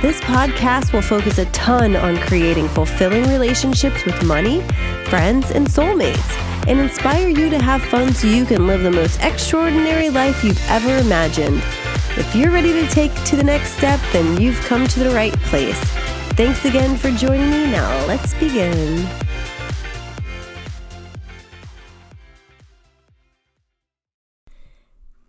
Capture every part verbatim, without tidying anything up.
This podcast will focus a ton on creating fulfilling relationships with money, friends, and soulmates, and inspire you to have fun so you can live the most extraordinary life you've ever imagined. If you're ready to take to the next step, then you've come to the right place. Thanks again for joining me. Now let's begin.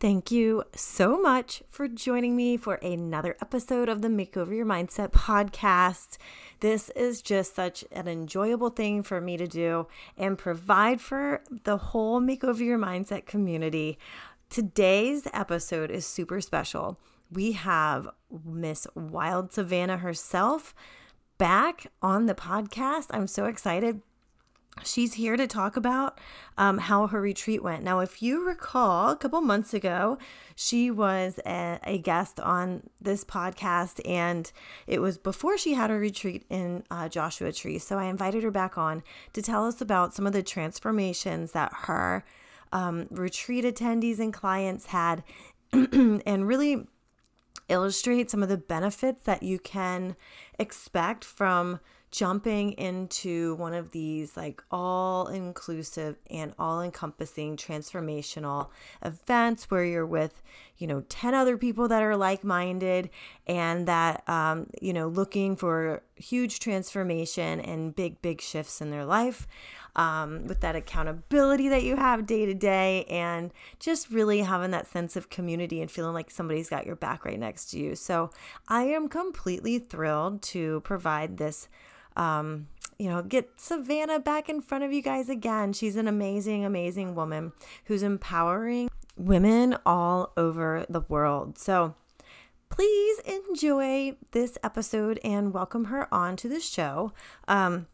Thank you so much for joining me for another episode of the Makeover Your Mindset podcast. This is just such an enjoyable thing for me to do and provide for the whole Makeover Your Mindset community. Today's episode is super special. We have Miss Wild Savannah herself back on the podcast. I'm so excited. She's here to talk about um, how her retreat went. Now, if you recall, a couple months ago, she was a, a guest on this podcast, and it was before she had her retreat in uh, Joshua Tree. So I invited her back on to tell us about some of the transformations that her um, retreat attendees and clients had and really illustrate some of the benefits that you can expect from jumping into one of these like all-inclusive and all-encompassing transformational events where you're with, you know, ten other people that are like-minded and that, um, you know, looking for huge transformation and big, big shifts in their life, um, with that accountability that you have day to day and just really having that sense of community and feeling like somebody's got your back right next to you. So I am completely thrilled to provide this Um, you know, get Savannah back in front of you guys again. She's an amazing, amazing woman who's empowering women all over the world. So please enjoy this episode and welcome her on to the show. Um,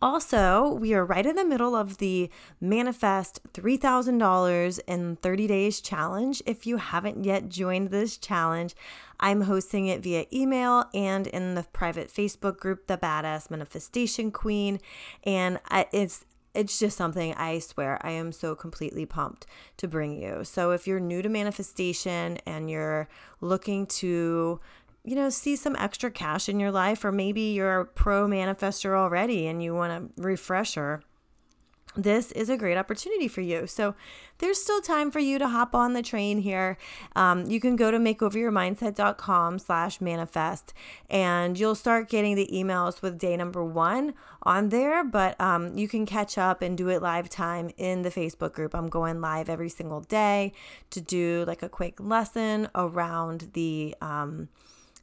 also, we are right in the middle of the Manifest three thousand dollars in thirty days challenge. If you haven't yet joined this challenge, I'm hosting it via email and in the private Facebook group, The Badass Manifestation Queen. And I, it's it's just something I swear I am so completely pumped to bring you. So if you're new to manifestation and you're looking to, you know, see some extra cash in your life, or maybe you're a pro manifester already and you want a refresher, this is a great opportunity for you. So there's still time for you to hop on the train here. Um, you can go to makeoveryourmindset.com slash manifest and you'll start getting the emails with day number one on there. But um, you can catch up and do it live time in the Facebook group. I'm going live every single day to do like a quick lesson around the um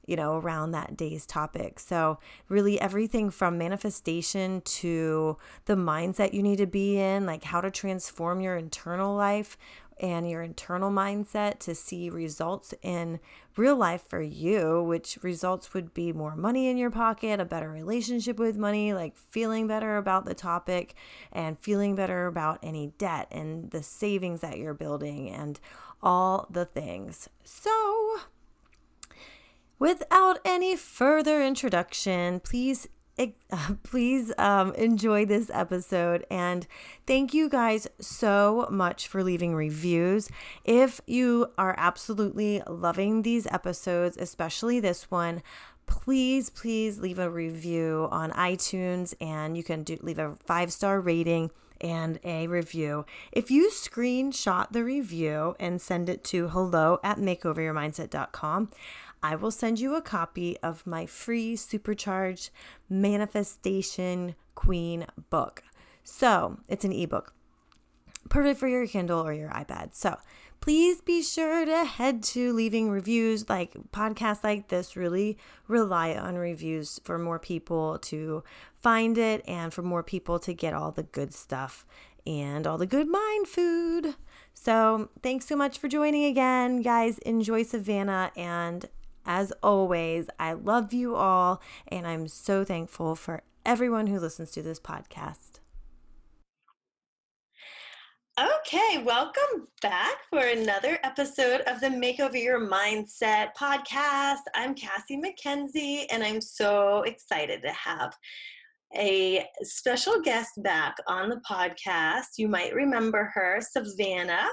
you know, around that day's topic. So really everything from manifestation to the mindset you need to be in, like how to transform your internal life and your internal mindset to see results in real life for you, which results would be more money in your pocket, a better relationship with money, like feeling better about the topic and feeling better about any debt and the savings that you're building and all the things. So without any further introduction, please uh, please um, enjoy this episode, and thank you guys so much for leaving reviews. If you are absolutely loving these episodes, especially this one, please, please leave a review on iTunes, and you can do, leave a five-star rating and a review. If you screenshot the review and send it to hello at makeoveryourmindset.com, I will send you a copy of my free Supercharged Manifestation Queen book. So it's an ebook, perfect for your Kindle or your iPad. So please be sure to head to leaving reviews. Like podcasts like this really rely on reviews for more people to find it and for more people to get all the good stuff and all the good mind food. So thanks so much for joining again, guys. Enjoy Savannah, and as always, I love you all, and I'm so thankful for everyone who listens to this podcast. Okay, welcome back for another episode of the Makeover Your Mindset podcast. I'm Cassie McKenzie, and I'm so excited to have a special guest back on the podcast. You might remember her, Savannah.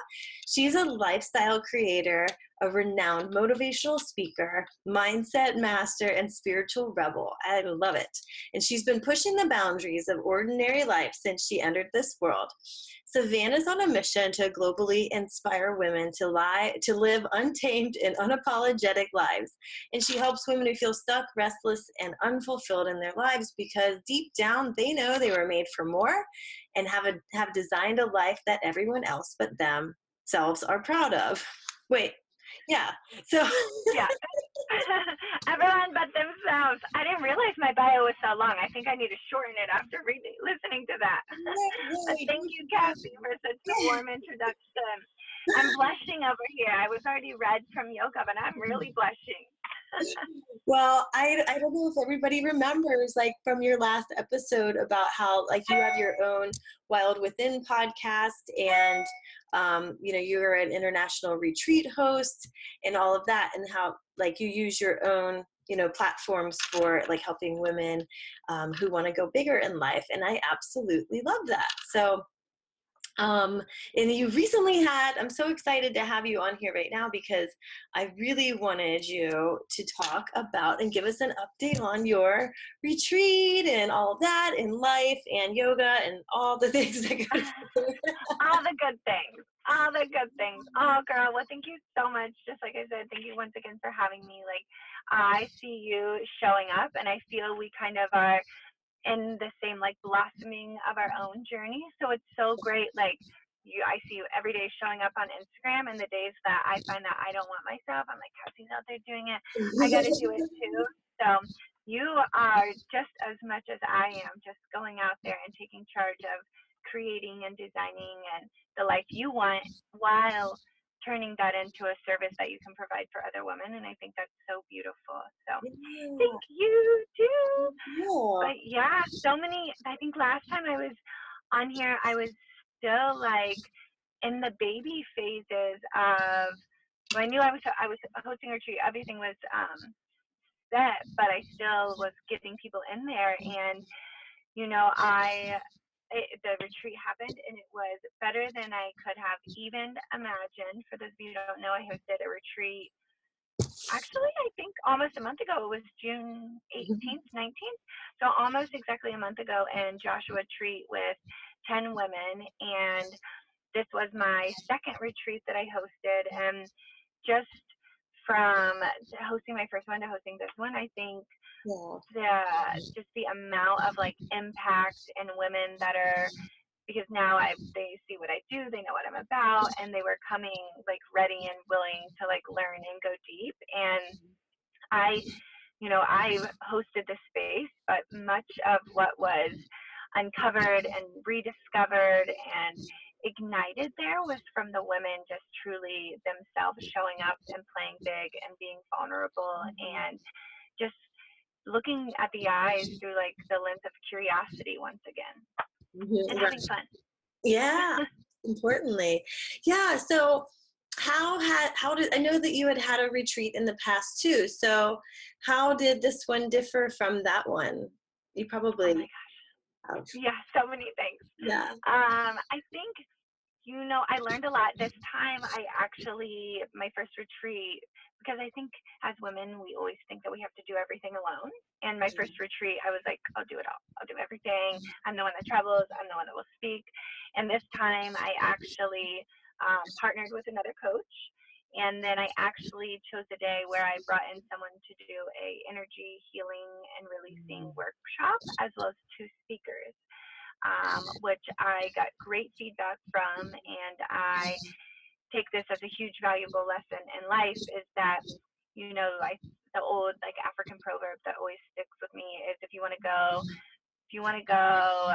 She's a lifestyle creator, a renowned motivational speaker, mindset master, and spiritual rebel. I love it. And she's been pushing the boundaries of ordinary life since she entered this world. Savannah's on a mission to globally inspire women to lie, to live untamed and unapologetic lives. And she helps women who feel stuck, restless, and unfulfilled in their lives because deep down they know they were made for more and have, a, have designed a life that everyone else but themselves are proud of. Wait. Yeah. So yeah. Everyone but themselves. I didn't realize my bio was so long. I think I need to shorten it after reading, listening to that. But thank you, Cassie, for such a warm introduction. I'm blushing over here. I was already red from yoga, but I'm really blushing. Well, I, I don't know if everybody remembers, like, from your last episode about how, like, you have your own Wild Within podcast, and um, you know, you're an international retreat host and all of that, and how, like, you use your own, you know, platforms for, like, helping women um, who want to go bigger in life. And I absolutely love that. So Um, and you recently had, I'm so excited to have you on here right now because I really wanted you to talk about and give us an update on your retreat and all of that in life and yoga and all the things that go to all the good things, all the good things. Oh girl, well, thank you so much. Just like I said, thank you once again for having me. Like, I see you showing up and I feel we kind of are in the same, like, blossoming of our own journey. So it's so great. Like, you, I see you every day showing up on Instagram, and the days that I find that I don't want myself, I'm like, Cassie's out there doing it. I got to do it too. So you are just as much as I am, just going out there and taking charge of creating and designing and the life you want while turning that into a service that you can provide for other women. And I think that's so beautiful. So yeah. Thank you too. Yeah. But yeah, so many, I think last time I was on here, I was still, like, in the baby phases of, well, I knew I was, I was hosting a retreat. Everything was um, set, but I still was getting people in there. And, you know, I, It, the retreat happened, and it was better than I could have even imagined. For those of you who don't know, I hosted a retreat, actually, I think almost a month ago. It was June eighteenth, nineteenth. So almost exactly a month ago in Joshua Tree with ten women. And this was my second retreat that I hosted. And just from hosting my first one to hosting this one, I think yeah. the just the amount of, like, impact and women that are, because now I they see what I do, they know what I'm about, and they were coming, like, ready and willing to, like, learn and go deep. And I, you know, I hosted this space, but much of what was uncovered and rediscovered and ignited there was from the women just truly themselves showing up and playing big and being vulnerable and just looking at the eyes through, like, the lens of curiosity once again. Mm-hmm. And having fun. Yeah. Importantly. Yeah. So how had, how did, I know that you had had a retreat in the past too. So how did this one differ from that one? You probably. Oh my gosh. Yeah, so many things. Yeah. Um, I think, you know, I learned a lot this time. I actually, my first retreat, because I think as women, we always think that we have to do everything alone. And my first retreat, I was like, I'll do it all. I'll do everything. I'm the one that travels. I'm the one that will speak. And this time I actually um, partnered with another coach. And then I actually chose a day where I brought in someone to do a energy healing and releasing workshop, as well as two speakers, um, which I got great feedback from. And I take this as a huge valuable lesson in life is that, you know, I, the old, like, African proverb that always sticks with me is if you want to go, if you want to go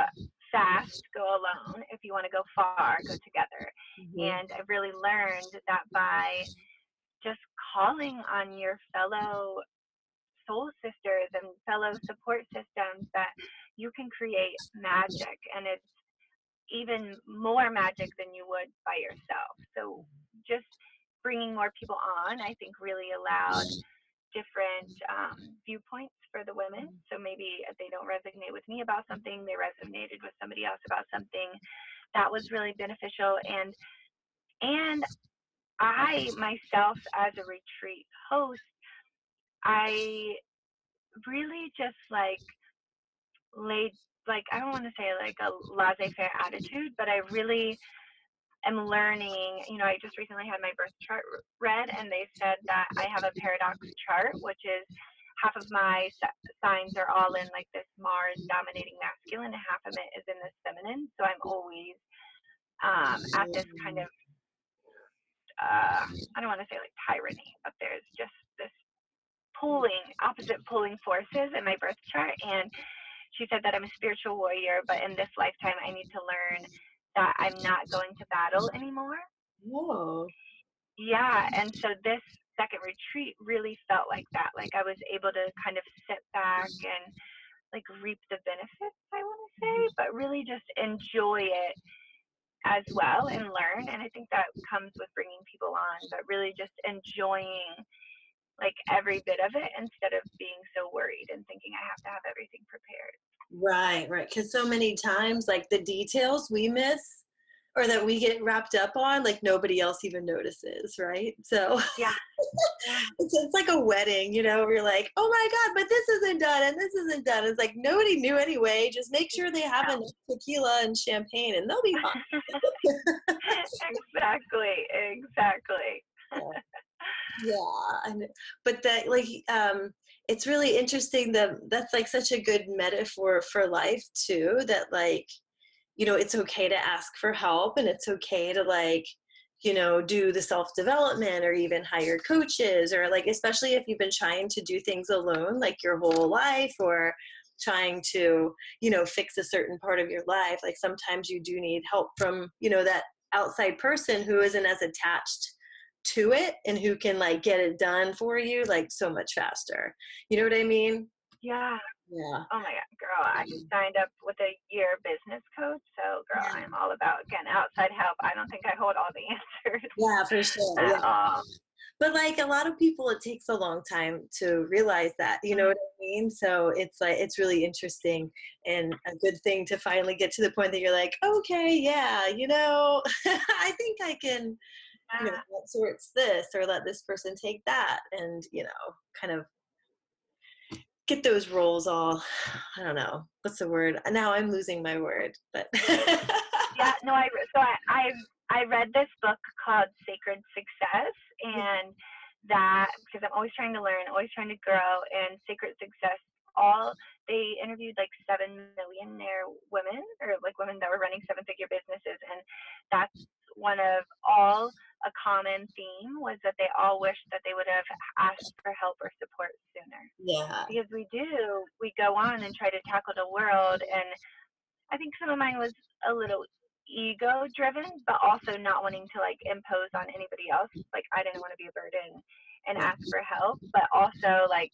fast, go alone. If you want to go far, go together. Mm-hmm. And I've really learned that by just calling on your fellow soul sisters and fellow support systems that you can create magic. And it's even more magic than you would by yourself. So just bringing more people on, I think, really allowed different um, viewpoints for the women. So maybe if they don't resonate with me about something, they resonated with somebody else about something. That was really beneficial. And and I myself, as a retreat host, I really just like laid, like, I don't want to say like a laissez-faire attitude, but I really am learning. You know, I just recently had my birth chart read, and they said that I have a paradox chart, which is half of my signs are all in like this Mars dominating masculine, and half of it is in this feminine. So I'm always um, at this kind of, uh, I don't want to say like tyranny, but there's just this pulling, opposite pulling forces in my birth chart. And she said that I'm a spiritual warrior, but in this lifetime, I need to learn that I'm not going to battle anymore. Whoa. Yeah. And so this second retreat really felt like that. Like I was able to kind of sit back and like reap the benefits, I want to say, but really just enjoy it as well and learn. And I think that comes with bringing people on, but really just enjoying like every bit of it instead of being so worried and thinking I have to have everything prepared. Right, right. Because so many times, like the details we miss or that we get wrapped up on, like nobody else even notices, right? So yeah, it's, it's like a wedding, you know, we're like, oh my God, but this isn't done and this isn't done. It's like nobody knew anyway. Just make sure they have enough tequila and champagne and they'll be fine. Exactly, exactly. Yeah. Yeah, and, but that like um, it's really interesting that that's like such a good metaphor for life too. That like, you know, it's okay to ask for help, and it's okay to like, you know, do the self development or even hire coaches, or like especially if you've been trying to do things alone like your whole life, or trying to, you know, fix a certain part of your life. Like sometimes you do need help from, you know, that outside person who isn't as attached to it and who can like get it done for you like so much faster. You know what I mean? Yeah. Yeah. Oh my God, girl, I signed up with a year business coach. So girl, yeah. I'm all about getting outside help. I don't think I hold all the answers. Yeah, for sure. At yeah. all. But like a lot of people, it takes a long time to realize that, you know what I mean? So it's like, it's really interesting and a good thing to finally get to the point that you're like, okay, yeah, you know, I think I can, you know, let sorts this or let this person take that, and you know, kind of get those roles all, I don't know, what's the word? Now I'm losing my word, but yeah, no, I so I I I read this book called Sacred Success, and that because I'm always trying to learn, always trying to grow, and Sacred Success, all they interviewed like seven millionaire women or like women that were running seven figure businesses, and that's one of all a common theme was that they all wished that they would have asked for help or support sooner. Yeah, because we do we go on and try to tackle the world, and I think some of mine was a little ego driven, but also not wanting to like impose on anybody else. Like I didn't want to be a burden and ask for help, but also like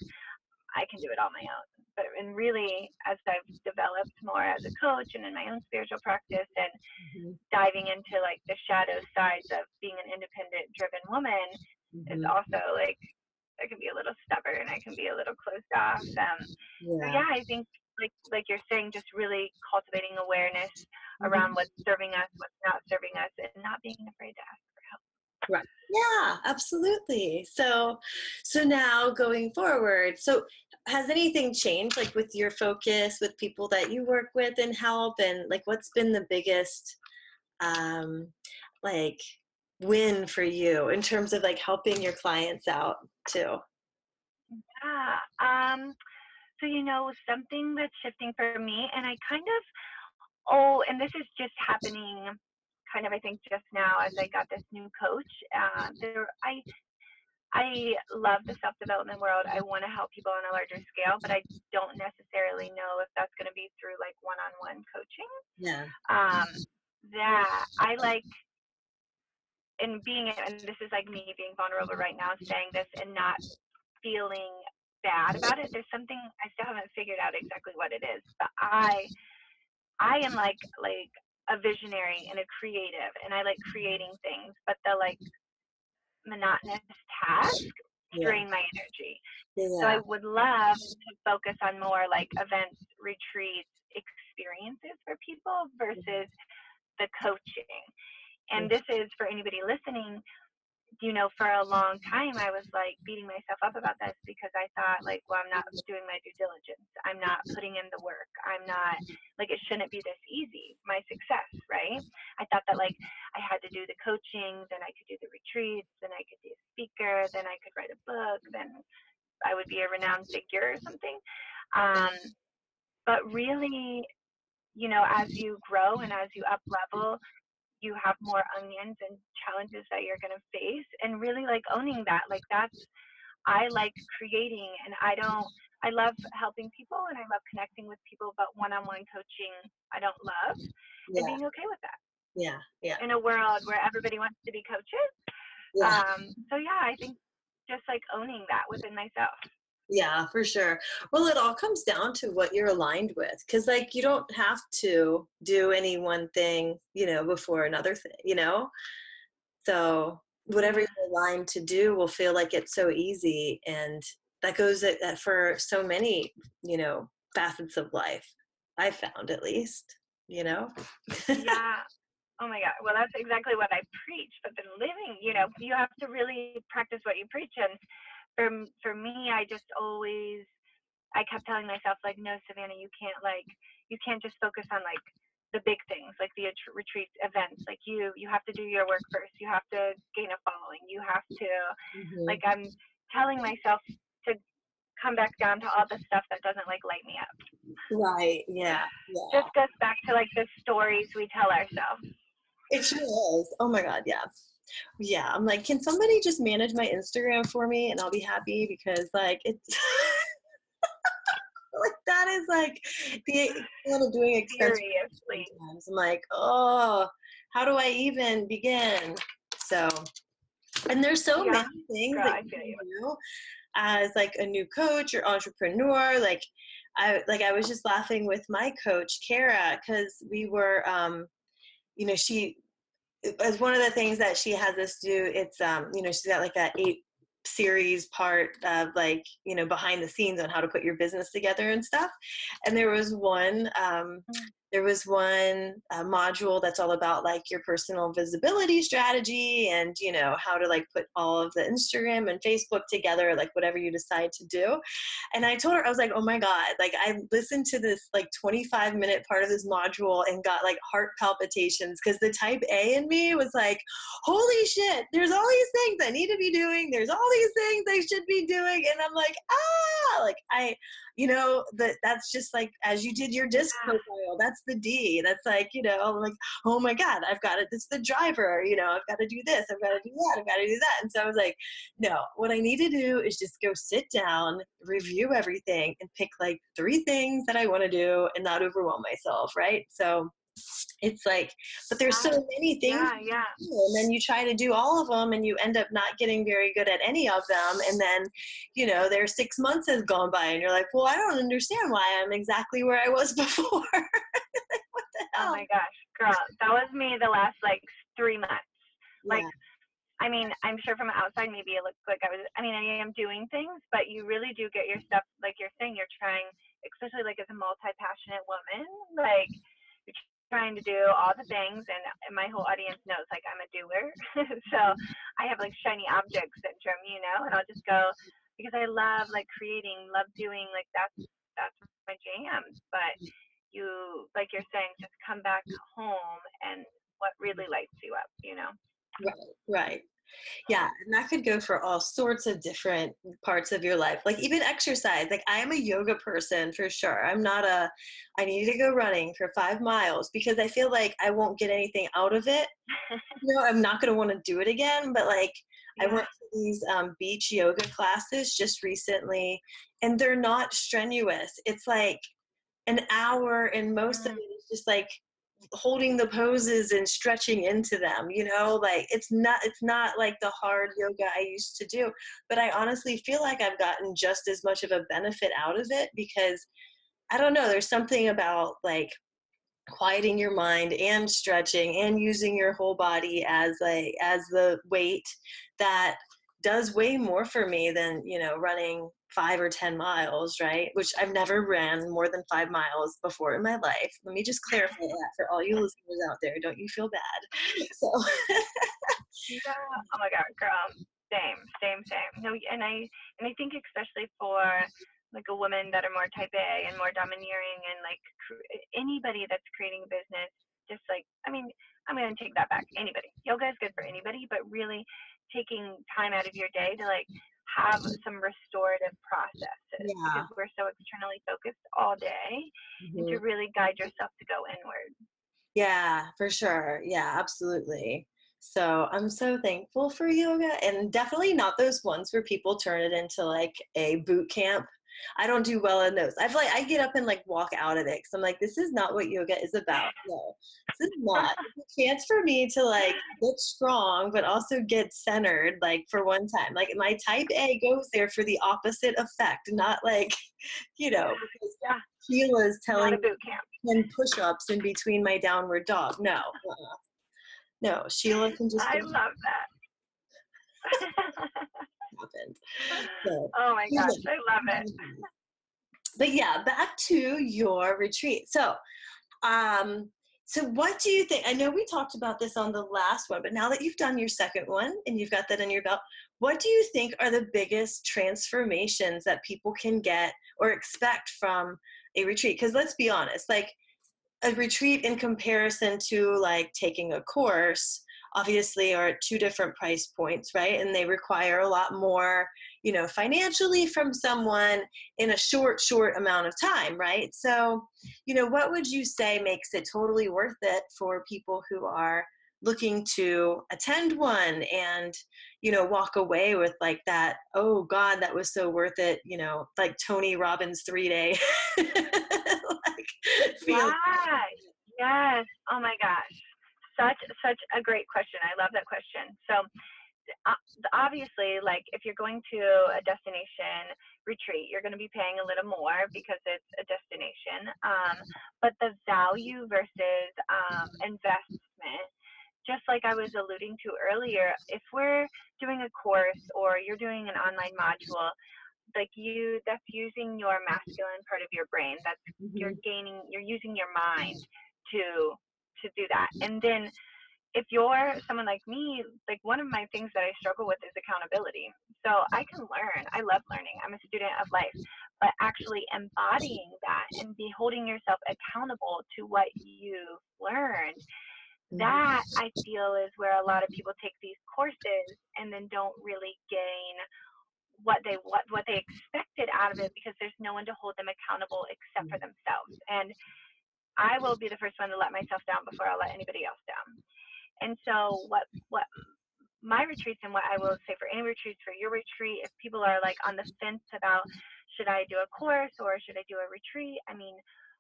I can do it on my own. But and really, as I've developed more as a coach and in my own spiritual practice and mm-hmm. diving into like the shadow sides of being an independent driven woman mm-hmm. is also like, I can be a little stubborn. I can be a little closed off. Um, yeah. So yeah, I think like, like you're saying, just really cultivating awareness mm-hmm. around what's serving us, what's not serving us, and not being afraid to ask for help. Right. Yeah, absolutely. So, so now going forward, so has anything changed like with your focus, with people that you work with and help, and like, what's been the biggest, um, like win for you in terms of like helping your clients out too? Yeah. Um, so, you know, something that's shifting for me, and I kind of, oh, and this is just happening kind of, I think just now as I got this new coach, uh, there, I, I love the self-development world. I want to help people on a larger scale, but I don't necessarily know if that's going to be through like one-on-one coaching. Yeah. Um, that I like, and being, and this is like me being vulnerable right now, saying this and not feeling bad about it. There's something I still haven't figured out exactly what it is, but I, I am like, like, a visionary and a creative, and I like creating things, but the like monotonous task yeah. drain my energy. Yeah. So I would love to focus on more like events, retreats, experiences for people versus the coaching. And this is for anybody listening, you know, for a long time I was like beating myself up about this because I thought like, well, I'm not doing my due diligence. I'm not putting in the work. I'm not like, it shouldn't be this easy, my success, right? I thought that like I had to do the coaching, then I could do the retreats, then I could be a speaker, then I could write a book, then I would be a renowned figure or something. Um, but really, you know, as you grow and as you up level, you have more onions and challenges that you're going to face, and really like owning that. Like that's, I like creating, and I don't, I love helping people and I love connecting with people, but one-on-one coaching, I don't love yeah. and being okay with that. Yeah. Yeah. In a world where everybody wants to be coaches. Yeah. Um, so yeah, I think just like owning that within myself. Yeah, for sure. Well, it all comes down to what you're aligned with. Cause like, you don't have to do any one thing, you know, before another thing, you know? So whatever you're aligned to do will feel like it's so easy. And that goes at, at for so many, you know, facets of life. I found at least, you know? Yeah. Oh my God. Well, that's exactly what I preach, but been living, you know, you have to really practice what you preach. And For, for me, I just always, I kept telling myself, like, no, Savannah, you can't, like, you can't just focus on, like, the big things, like the retreat events. Like, you, you have to do your work first. You have to gain a following. You have to, mm-hmm. like, I'm telling myself to come back down to all the stuff that doesn't, like, light me up. Right, yeah. yeah. Just goes back to, like, the stories we tell ourselves. It sure is. Oh, my God, yeah. Yeah, I'm like, can somebody just manage my Instagram for me and I'll be happy, because like it's like that is like the kind of doing expensive sometimes. I'm like, oh, how do I even begin? So, and there's so yeah. many things Girl, that you, you know, as like a new coach or entrepreneur, like I like I was just laughing with my coach Kara, because we were, um, you know, she. As one of the things that she has us do, it's, um, you know, she's got like that eight series part of like, you know, behind the scenes on how to put your business together and stuff. And there was one, um, there was one uh, module that's all about like your personal visibility strategy and, you know, how to like put all of the Instagram and Facebook together, like whatever you decide to do. And I told her, I was like, oh my God, like I listened to this like twenty-five minute part of this module and got like heart palpitations, because the type A in me was like, holy shit, there's all these things I need to be doing. There's all these things I should be doing. And I'm like, ah, like I, you know, that that's just like, as you did your disc profile, that's the D. That's like, you know, like, oh my God, I've got it. It's the driver, you know, I've got to do this. I've got to do that. I've got to do that. And so I was like, no, what I need to do is just go sit down, review everything, and pick like three things that I want to do and not overwhelm myself. Right. So it's like, but there's so many things yeah, yeah. you do, and then you try to do all of them and you end up not getting very good at any of them. And then, you know, there's six months has gone by and you're like, well, I don't understand why I'm exactly where I was before. What the hell? Oh my gosh, girl, that was me the last like three months. Like, yeah. I mean, I'm sure from outside, maybe it looks like I was, I mean, I am doing things, but you really do get your stuff. Like you're saying, you're trying, especially like as a multi-passionate woman, like you're trying to do all the things, and, and my whole audience knows like I'm a doer. So I have like shiny object syndrome, you know, and I'll just go because I love like creating, love doing, like that's that's my jam. But you, like you're saying, just come back home and what really lights you up, you know? Right, right. Yeah, and that could go for all sorts of different parts of your life, like even exercise. Like I am a yoga person for sure. I'm not a, I need to go running for five miles because I feel like I won't get anything out of it. You know, I'm not going to want to do it again, but like yeah. I went to these um, beach yoga classes just recently, and they're not strenuous. It's like an hour, and most mm. of it is just like holding the poses and stretching into them, you know, like it's not, it's not like the hard yoga I used to do, but I honestly feel like I've gotten just as much of a benefit out of it because I don't know, there's something about like quieting your mind and stretching and using your whole body as a as the weight, that does way more for me than, you know, running five or ten miles, right? Which I've never ran more than five miles before in my life. Let me just clarify that for all you listeners out there. Don't you feel bad? So. Yeah. Oh my God, girl. Same, same, same. No, and I, and I think especially for like a woman that are more type A and more domineering, and like anybody that's creating a business, just like, I mean, I'm going to take that back. Anybody. Yoga is good for anybody, but really taking time out of your day to like have some restorative processes, yeah. because we're so externally focused all day, mm-hmm. and to really guide yourself to go inward. Yeah, for sure. Yeah, absolutely. So I'm so thankful for yoga, and definitely not those ones where people turn it into like a boot camp. I don't do well in those. I feel like I get up and like walk out of it, because I'm like, this is not what yoga is about. No, this is not. It's a chance for me to like get strong, but also get centered. Like for one time, like my type A goes there for the opposite effect, not like, you know, because yeah. Sheila's telling me and push-ups in between my downward dog. No, uh-uh. no, Sheila can just. I love that. Happened. So, oh my gosh, yeah. I love it. But yeah, back to your retreat. So, um, so what do you think? I know we talked about this on the last one, but now that you've done your second one and you've got that in your belt, what do you think are the biggest transformations that people can get or expect from a retreat? Because let's be honest, like a retreat in comparison to like taking a course, obviously are at two different price points, right? And they require a lot more, you know, financially from someone in a short, short amount of time, right? So, you know, what would you say makes it totally worth it for people who are looking to attend one and, you know, walk away with like that, oh God, that was so worth it, you know, like Tony Robbins three day. like, feel- yes. Oh my gosh. Such, such a great question. I love that question. So uh, obviously, like if you're going to a destination retreat, you're going to be paying a little more because it's a destination. Um, but the value versus um, investment, just like I was alluding to earlier, if we're doing a course or you're doing an online module, like you, that's using your masculine part of your brain. That's mm-hmm. you're gaining, you're using your mind to to do that. And then if you're someone like me, like one of my things that I struggle with is accountability. So I can learn. I love learning. I'm a student of life, but actually embodying that and be holding yourself accountable to what you've learned, that I feel is where a lot of people take these courses and then don't really gain what they what, what they expected out of it, because there's no one to hold them accountable except for themselves. And I will be the first one to let myself down before I'll let anybody else down. And so what what my retreats, and what I will say for any retreats, for your retreat, if people are like on the fence about, should I do a course or should I do a retreat? I mean,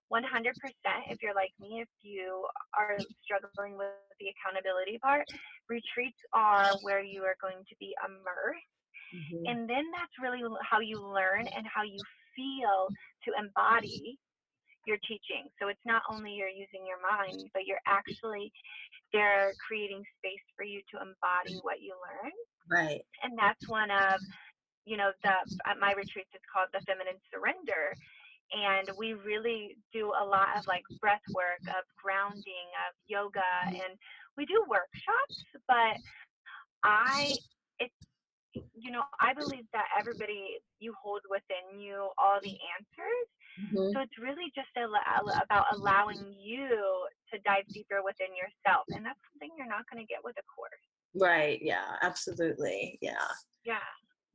one hundred percent if you're like me, if you are struggling with the accountability part, retreats are where you are going to be immersed. Mm-hmm. And then that's really how you learn and how you feel to embody your teaching. So it's not only you're using your mind, but you're actually they're creating space for you to embody what you learn. Right. And that's one of, you know, the at my retreats it's called the Feminine Surrender, and we really do a lot of like breath work, of grounding, of yoga, and we do workshops. But I, it's you know, I believe that everybody you hold within you all the answers. Mm-hmm. So it's really just a, about allowing you to dive deeper within yourself. And that's something you're not going to get with a course. Right. Yeah, absolutely. Yeah. Yeah.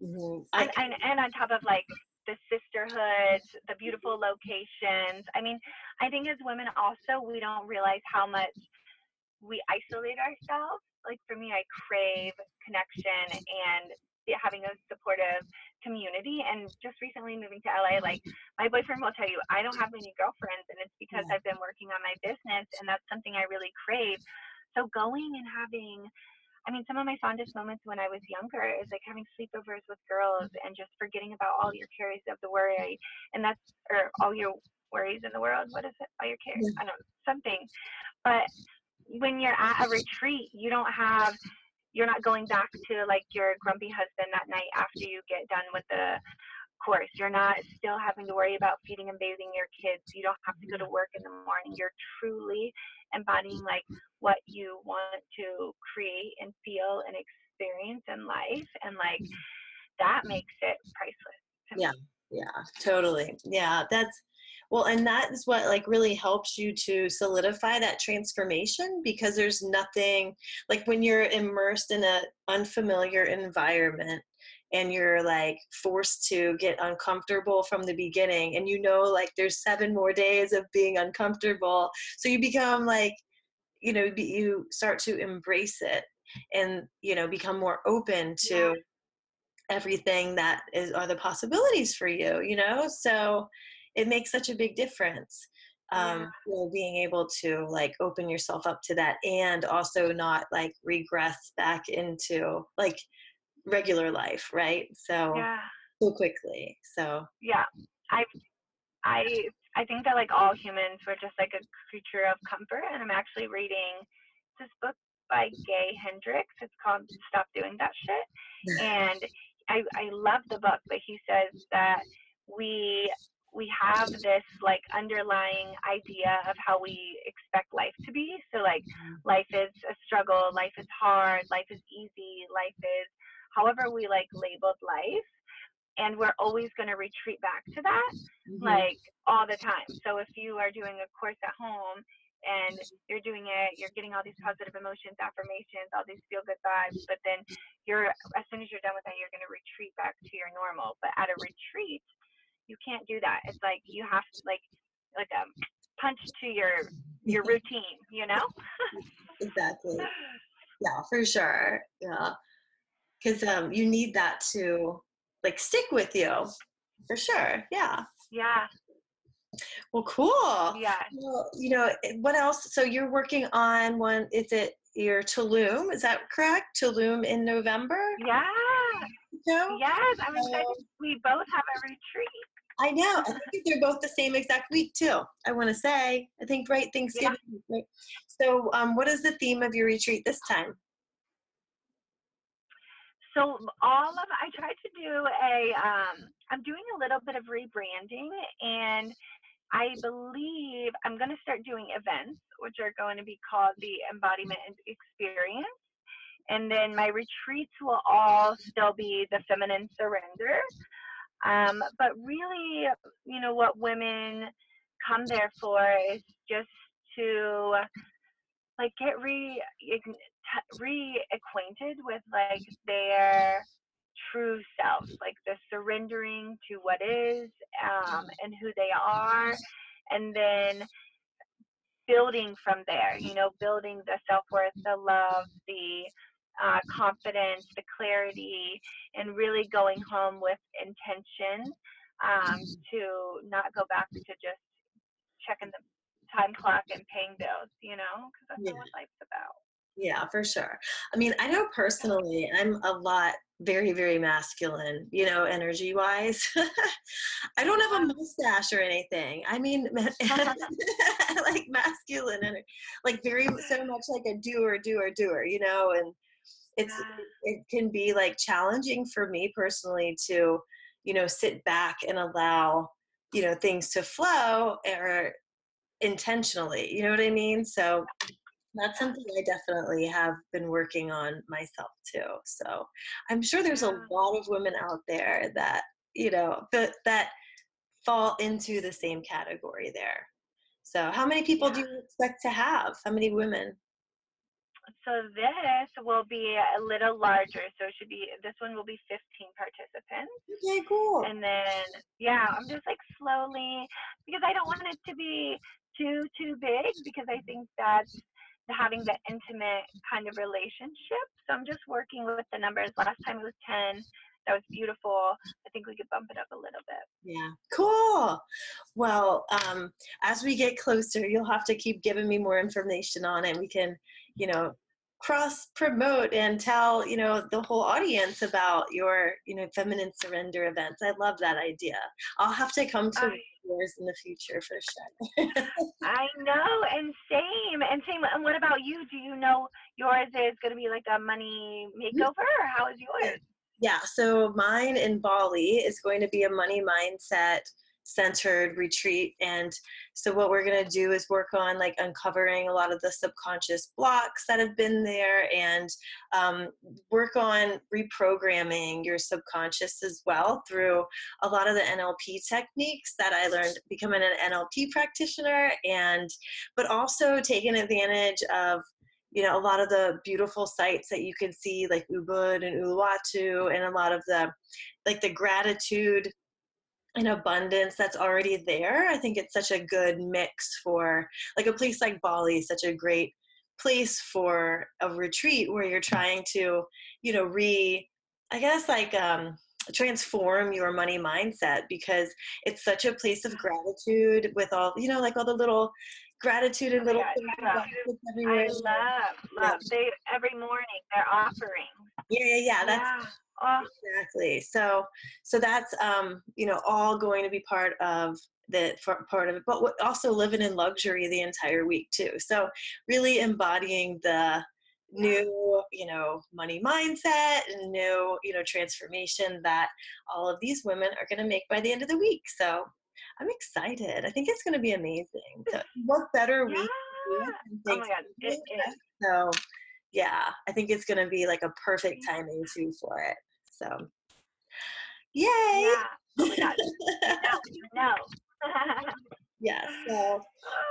Mm-hmm. I, and, and, and on top of like the sisterhood, the beautiful locations. I mean, I think as women also, we don't realize how much we isolate ourselves. Like for me, I crave connection and having a supportive community. And just recently moving to L A, like my boyfriend will tell you, I don't have many girlfriends, and it's because yeah. I've been working on my business, and that's something I really crave. So going and having, I mean, some of my fondest moments when I was younger is like having sleepovers with girls and just forgetting about all your cares of the worry, and that's, or all your worries in the world. What is it? All your cares. I don't know, something. But when you're at a retreat, you don't have, you're not going back to like your grumpy husband that night after you get done with the course. You're not still having to worry about feeding and bathing your kids. You don't have to go to work in the morning. You're truly embodying like what you want to create and feel and experience in life. And like that makes it priceless to me. Yeah. Yeah, totally. Yeah. That's, well, and that is what like really helps you to solidify that transformation, because there's nothing like when you're immersed in an unfamiliar environment and you're like forced to get uncomfortable from the beginning, and you know, like there's seven more days of being uncomfortable. So you become like, you know, you start to embrace it and, you know, become more open to yeah. everything that is, are the possibilities for you, you know? So it makes such a big difference. Um, yeah. You know, being able to like open yourself up to that and also not like regress back into like regular life. Right. So, yeah. so quickly. So, yeah, I, I, I think that like all humans, we're just like a creature of comfort. And I'm actually reading this book by Gay Hendricks. It's called Stop Doing That Shit. And I, I love the book, but he says that we, we have this like underlying idea of how we expect life to be. So like life is a struggle, life is hard, life is easy, life is however we like labeled life. And we're always going to retreat back to that, mm-hmm. like all the time. So if you are doing a course at home and you're doing it, you're getting all these positive emotions, affirmations, all these feel good vibes, but then you're, as soon as you're done with that, you're going to retreat back to your normal. But at a retreat, you can't do that. It's like you have to like like a punch to your your routine, you know? Exactly. Yeah, for sure. Yeah, because um, you need that to like stick with you, for sure. Yeah. Yeah. Well, cool. Yeah. Well, you know what else? So you're working on one. Is it your Tulum? Is that correct? Tulum in November. Yeah. No? Yes, I'm excited. Um, we both have a retreat. I know. I think they're both the same exact week too. I want to say, I think right Thanksgiving. Yeah. Right? So um, what is the theme of your retreat this time? So all of, I tried to do a, um, I'm doing a little bit of rebranding, and I believe I'm going to start doing events, which are going to be called the Embodiment Experience. And then my retreats will all still be the Feminine Surrender. Um, but really, you know, what women come there for is just to like get re reacquainted with like their true self, like the surrendering to what is um, and who they are. And then building from there, you know, building the self-worth, the love, the Uh, confidence, the clarity, and really going home with intention um, to not go back to just checking the time clock and paying bills, you know, because that's yeah. what life's about. Yeah, for sure. I mean, I know personally, I'm a lot, very, very masculine, you know, energy wise. I don't have a mustache or anything. I mean, like masculine and like very, so much like a doer, doer, doer, you know, and it's, it can be like challenging for me personally to, you know, sit back and allow, you know, things to flow or intentionally, you know what I mean? So that's something I definitely have been working on myself too. So I'm sure there's a lot of women out there that, you know, that, that fall into the same category there. So how many people do you expect to have? How many women? So this will be a little larger. So it should be, this one will be fifteen participants. Okay, cool. And then, yeah, I'm just like slowly, because I don't want it to be too, too big, because I think that's having the intimate kind of relationship. So I'm just working with the numbers. Last time it was ten. That was beautiful. I think we could bump it up a little bit. Yeah. Cool. Well, um, as we get closer, you'll have to keep giving me more information on it. We can, you know, cross promote and tell, you know, the whole audience about your, you know, Feminine Surrender events. I love that idea. I'll have to come to years in the future for sure. I know, and same, and same. And what about you? Do you know yours is going to be like a money makeover, or how is yours? Yeah, so mine in Bali is going to be a money mindset centered retreat. And so what we're going to do is work on like uncovering a lot of the subconscious blocks that have been there, and um, work on reprogramming your subconscious as well through a lot of the N L P techniques that I learned becoming an N L P practitioner, and but also taking advantage of, you know, a lot of the beautiful sites that you can see like Ubud and Uluwatu, and a lot of the like the gratitude an abundance that's already there. I think it's such a good mix for like a place like Bali is such a great place for a retreat where you're trying to, you know, re, I guess like um, transform your money mindset, because it's such a place of gratitude with all, you know, like all the little gratitude and little things. Yeah, yeah. I love, love. They, every morning they're offering. Yeah, yeah, yeah. That's, yeah. Oh. Exactly. So, so that's, um, you know, all going to be part of the part of it, but also living in luxury the entire week too. So really embodying the new, you know, money mindset and new, you know, transformation that all of these women are going to make by the end of the week. So I'm excited. I think it's going to be amazing. So what better yeah. week? Oh my God. It is. So yeah, I think it's going to be like a perfect timing too for it. So, yay! Yeah. Oh my God. No, no. Yes. Yeah, so.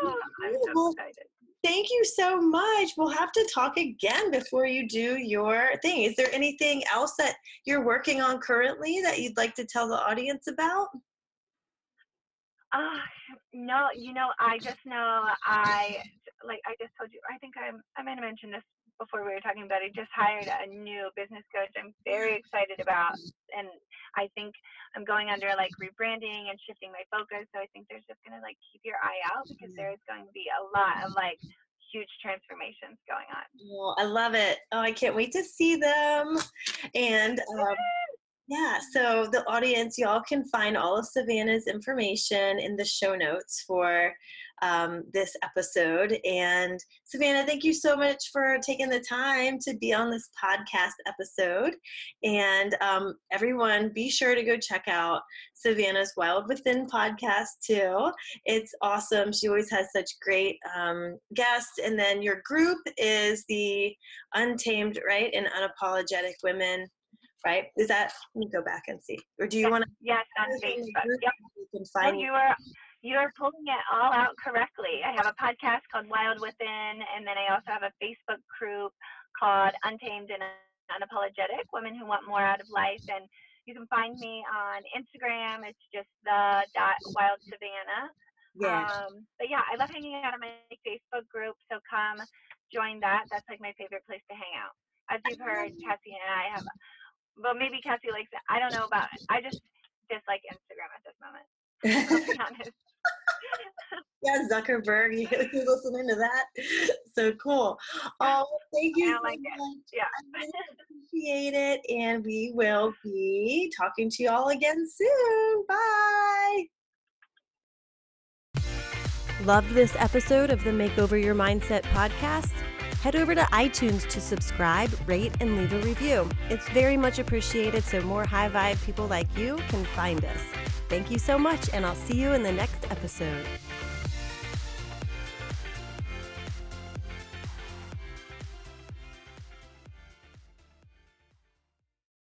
Oh, I'm so excited. Thank you so much. We'll have to talk again before you do your thing. Is there anything else that you're working on currently that you'd like to tell the audience about? Uh, no, you know, I just know I, like I just told you, I think I'm, I might have mentioned this before we were talking about it. I just hired a new business coach I'm very excited about, and I think I'm going under like rebranding and shifting my focus, so I think there's just going to like keep your eye out, because there's going to be a lot of like huge transformations going on. Well, I love it. Oh, I can't wait to see them. And um, yeah, so the audience, y'all can find all of Savannah's information in the show notes for Um, this episode. And Savannah, thank you so much for taking the time to be on this podcast episode. And um, everyone, be sure to go check out Savannah's Wild Within podcast too. It's awesome. She always has such great um, guests. And then your group is the Untamed, right? And Unapologetic Women, right? Is that, let me go back and see. Or do you yes, want to? Yes, on Facebook. Yep. You can find you are- You're pulling it all out correctly. I have a podcast called Wild Within, and then I also have a Facebook group called Untamed and Unapologetic Women Who Want More Out of Life. And you can find me on Instagram. It's just the dot Wild Savannah. Yeah. Um, but yeah, I love hanging out on my Facebook group, so come join that. That's like my favorite place to hang out. As you've heard, Cassie and I have, well, maybe Cassie likes it. I don't know about it. I just dislike Instagram at this moment. I'll be honest. Yeah, Zuckerberg, you listening to that? So cool. Oh, thank you. I so like much. It. Yeah. I really appreciate it. And we will be talking to you all again soon. Bye. Love this episode of the Makeover Your Mindset podcast? Head over to iTunes to subscribe, rate, and leave a review. It's very much appreciated, so more high vibe people like you can find us. Thank you so much, and I'll see you in the next episode.